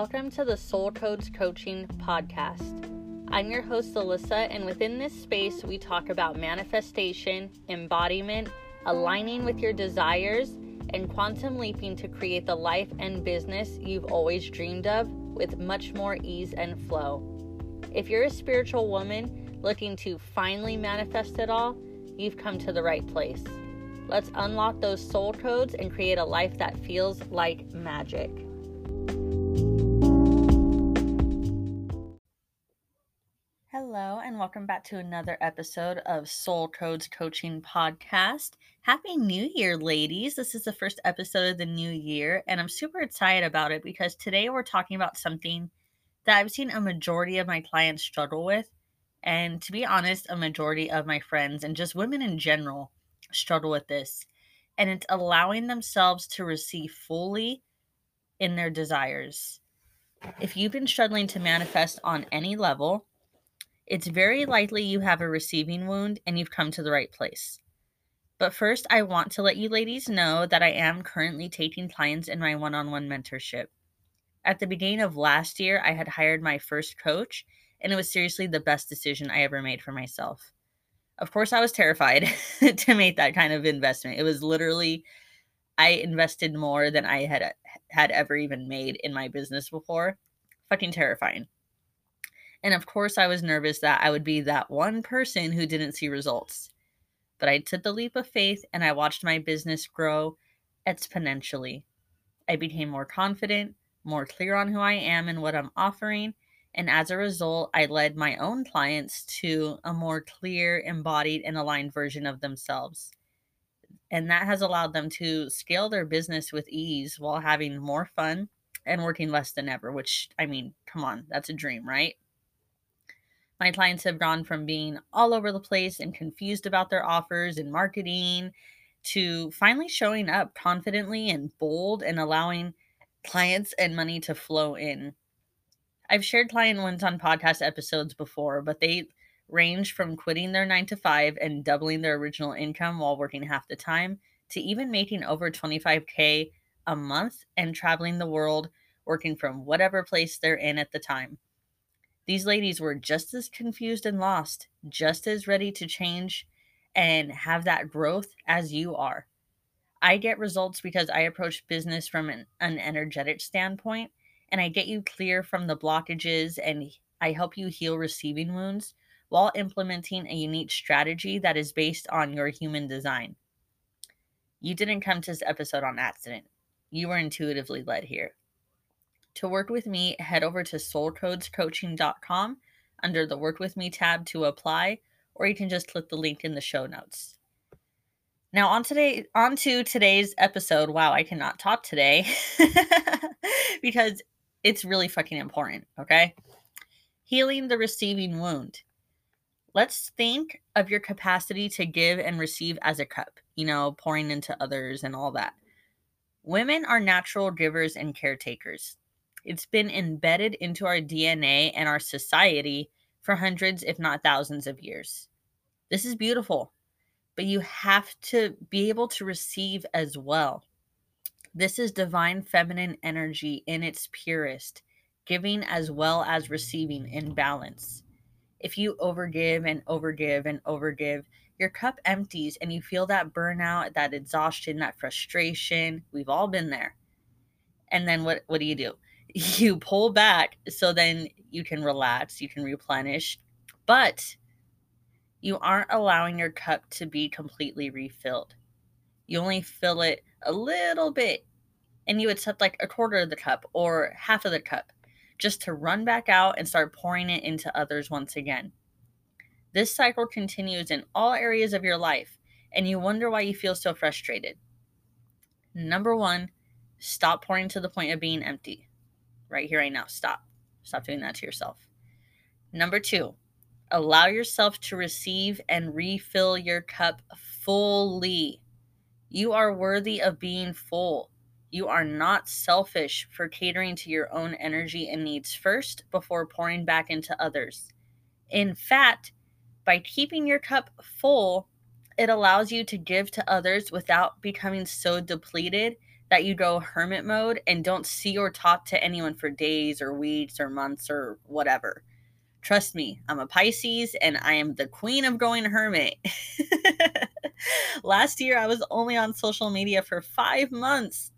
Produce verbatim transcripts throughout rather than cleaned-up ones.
Welcome to the Soul Codes Coaching Podcast. I'm your host, Alyssa, and within this space, we talk about manifestation, embodiment, aligning with your desires, and quantum leaping to create the life and business you've always dreamed of with much more ease and flow. If you're a spiritual woman looking to finally manifest it all, you've come to the right place. Let's unlock those soul codes and create a life that feels like magic. Hello, and welcome back to another episode of Soul Codes Coaching Podcast. Happy New Year, ladies. This is the first episode of the new year, and I'm super excited about it because today we're talking about something that I've seen a majority of my clients struggle with, and to be honest, a majority of my friends and just women in general struggle with this, and it's allowing themselves to receive fully in their desires. If you've been struggling to manifest on any level, it's very likely you have a receiving wound and you've come to the right place. But first, I want to let you ladies know that I am currently taking clients in my one-on-one mentorship. At the beginning of last year, I had hired my first coach, and it was seriously the best decision I ever made for myself. Of course, I was terrified to make that kind of investment. It was literally, I invested more than I had had ever even made in my business before. Fucking terrifying. And of course, I was nervous that I would be that one person who didn't see results. But I took the leap of faith and I watched my business grow exponentially. I became more confident, more clear on who I am and what I'm offering. And as a result, I led my own clients to a more clear, embodied, and aligned version of themselves. And that has allowed them to scale their business with ease while having more fun and working less than ever, which, I mean, come on, that's a dream, right? My clients have gone from being all over the place and confused about their offers and marketing to finally showing up confidently and bold and allowing clients and money to flow in. I've shared client wins on podcast episodes before, but they range from quitting their nine to five and doubling their original income while working half the time to even making over twenty-five K a month and traveling the world, working from whatever place they're in at the time. These ladies were just as confused and lost, just as ready to change and have that growth as you are. I get results because I approach business from an, an energetic standpoint, and I get you clear from the blockages, and I help you heal receiving wounds while implementing a unique strategy that is based on your human design. You didn't come to this episode on accident. You were intuitively led here. To work with me, head over to soul codes coaching dot com under the Work With Me tab to apply, or you can just click the link in the show notes. Now on today, on to today's episode. Wow, I cannot talk today because it's really fucking important, okay? Healing the receiving wound. Let's think of your capacity to give and receive as a cup, you know, pouring into others and all that. Women are natural givers and caretakers. It's been embedded into our D N A and our society for hundreds, if not thousands of years. This is beautiful, but you have to be able to receive as well. This is divine feminine energy in its purest, giving as well as receiving in balance. If you overgive and overgive and overgive, your cup empties and you feel that burnout, that exhaustion, that frustration. We've all been there. And then what, what do you do? You pull back so then you can relax, you can replenish, but you aren't allowing your cup to be completely refilled. You only fill it a little bit and you accept like a quarter of the cup or half of the cup just to run back out and start pouring it into others once again. This cycle continues in all areas of your life and you wonder why you feel so frustrated. Number one, stop pouring to the point of being empty. Right here, right now. Stop. Stop doing that to yourself. Number two, allow yourself to receive and refill your cup fully. You are worthy of being full. You are not selfish for catering to your own energy and needs first before pouring back into others. In fact, by keeping your cup full, it allows you to give to others without becoming so depleted that you go hermit mode and don't see or talk to anyone for days or weeks or months or whatever. Trust me, I'm a Pisces and I am the queen of going hermit. Last year, I was only on social media for five months.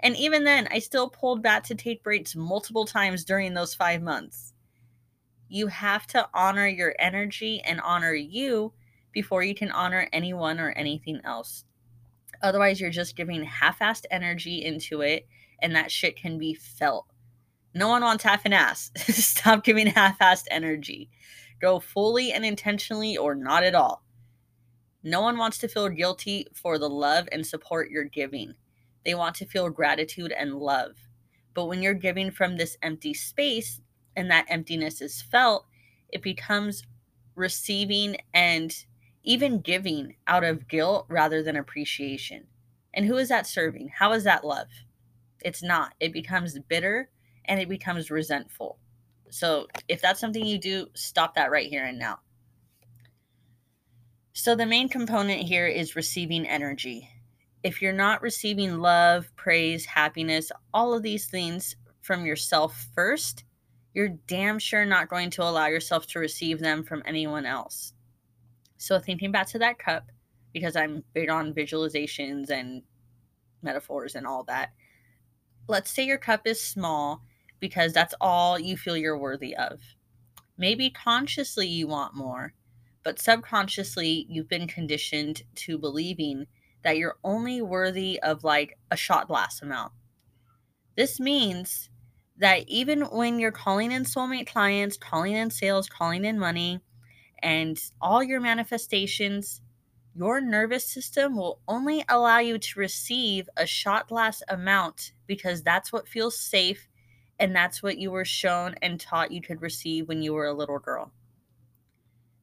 And even then, I still pulled back to take breaks multiple times during those five months. You have to honor your energy and honor you before you can honor anyone or anything else. Otherwise, you're just giving half-assed energy into it, and that shit can be felt. No one wants half an ass. Stop giving half-assed energy. Go fully and intentionally or not at all. No one wants to feel guilty for the love and support you're giving. They want to feel gratitude and love. But when you're giving from this empty space and that emptiness is felt, it becomes receiving and even giving out of guilt rather than appreciation. And who is that serving? How is that love? It's not. It becomes bitter and it becomes resentful. So if that's something you do, stop that right here and now. So the main component here is receiving energy. If you're not receiving love, praise, happiness, all of these things from yourself first, you're damn sure not going to allow yourself to receive them from anyone else. So thinking back to that cup, because I'm big on visualizations and metaphors and all that, let's say your cup is small because that's all you feel you're worthy of. Maybe consciously you want more, but subconsciously you've been conditioned to believing that you're only worthy of like a shot glass amount. This means that even when you're calling in soulmate clients, calling in sales, calling in money, and all your manifestations, your nervous system will only allow you to receive a shot glass amount because that's what feels safe and that's what you were shown and taught you could receive when you were a little girl.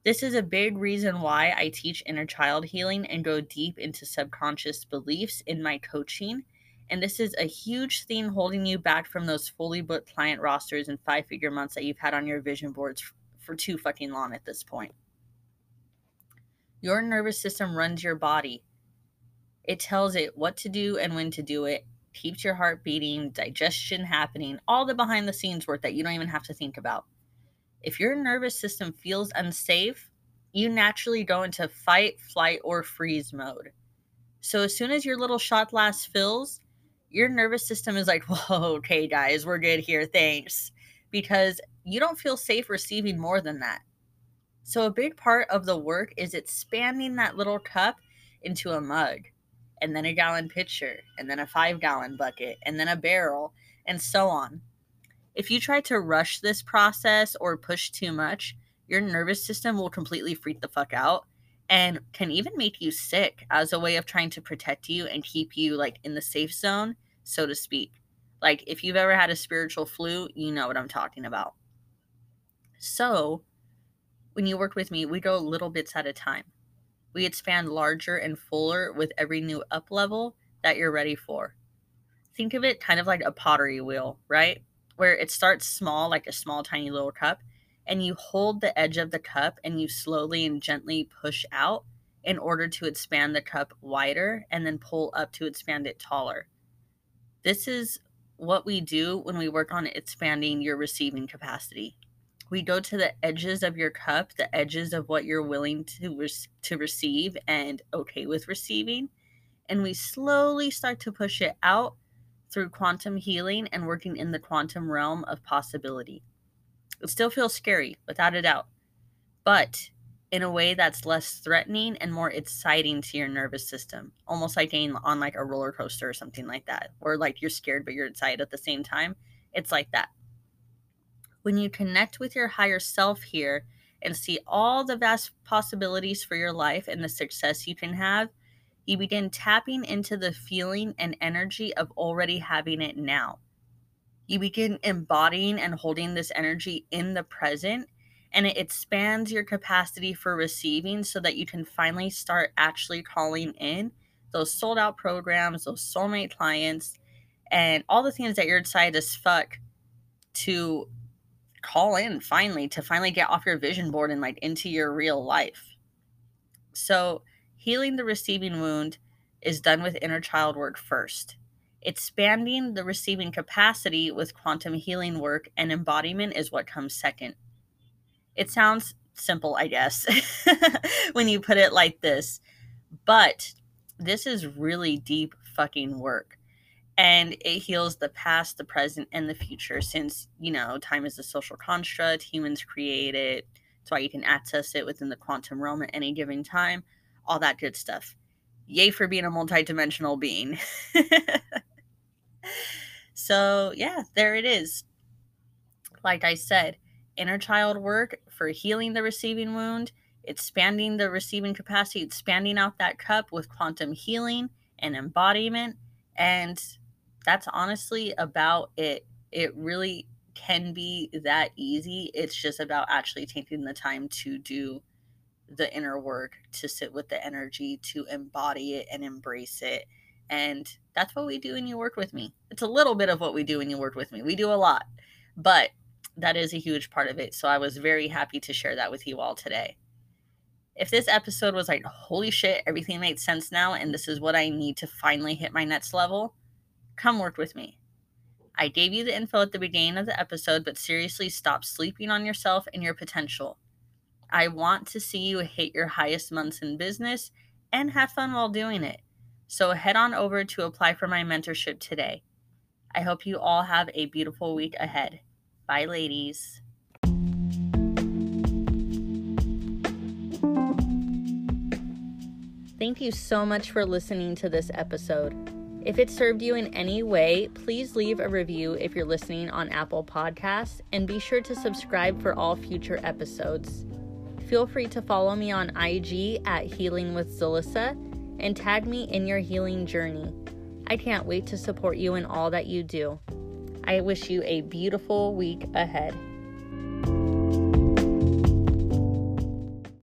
This is a big reason why I teach inner child healing and go deep into subconscious beliefs in my coaching. And this is a huge theme holding you back from those fully booked client rosters and five-figure months that you've had on your vision boards for too fucking long at this point. Your nervous system runs your body. It tells it what to do and when to do it, keeps your heart beating, digestion happening, all the behind the scenes work that you don't even have to think about. If your nervous system feels unsafe, you naturally go into fight, flight, or freeze mode. So as soon as your little shot glass fills, your nervous system is like, whoa, okay guys, we're good here, thanks. Because you don't feel safe receiving more than that. So a big part of the work is expanding that little cup into a mug, and then a gallon pitcher, and then a five gallon bucket, and then a barrel, and so on. If you try to rush this process or push too much, your nervous system will completely freak the fuck out and can even make you sick as a way of trying to protect you and keep you like in the safe zone, so to speak. Like if you've ever had a spiritual flu, you know what I'm talking about. So when you work with me, we go little bits at a time. We expand larger and fuller with every new up level that you're ready for. Think of it kind of like a pottery wheel, right? Where it starts small, like a small, tiny little cup, and you hold the edge of the cup and you slowly and gently push out in order to expand the cup wider and then pull up to expand it taller. This is what we do when we work on expanding your receiving capacity. We go to the edges of your cup, the edges of what you're willing to, re- to receive and okay with receiving, and we slowly start to push it out through quantum healing and working in the quantum realm of possibility. It still feels scary, without a doubt, but in a way that's less threatening and more exciting to your nervous system, almost like being on like a roller coaster or something like that, or like you're scared but you're excited at the same time. It's like that. When you connect with your higher self here and see all the vast possibilities for your life and the success you can have, you begin tapping into the feeling and energy of already having it now. You begin embodying and holding this energy in the present, and it expands your capacity for receiving so that you can finally start actually calling in those sold out programs, those soulmate clients, and all the things that you're excited as fuck to call in finally, to finally get off your vision board and like into your real life. So healing the receiving wound is done with inner child work first. Expanding the receiving capacity with quantum healing work and embodiment is what comes second. It sounds simple, I guess, when you put it like this, but this is really deep fucking work. And it heals the past, the present, and the future since, you know, time is a social construct. Humans create it. That's why you can access it within the quantum realm at any given time. All that good stuff. Yay for being a multidimensional being. So, yeah, there it is. Like I said, inner child work for healing the receiving wound, expanding the receiving capacity, expanding out that cup with quantum healing and embodiment. And that's honestly about it. It really can be that easy. It's just about actually taking the time to do the inner work, to sit with the energy, to embody it and embrace it. And that's what we do when you work with me. It's a little bit of what we do when you work with me. We do a lot, but that is a huge part of it. So I was very happy to share that with you all today. If this episode was like, holy shit, everything made sense now, and this is what I need to finally hit my next level, come work with me. I gave you the info at the beginning of the episode, but seriously, stop sleeping on yourself and your potential. I want to see you hit your highest months in business and have fun while doing it. So head on over to apply for my mentorship today. I hope you all have a beautiful week ahead. Bye, ladies. Thank you so much for listening to this episode. If it served you in any way, please leave a review if you're listening on Apple Podcasts, and be sure to subscribe for all future episodes. Feel free to follow me on I G at Healing with Zalissa and tag me in your healing journey. I can't wait to support you in all that you do. I wish you a beautiful week ahead.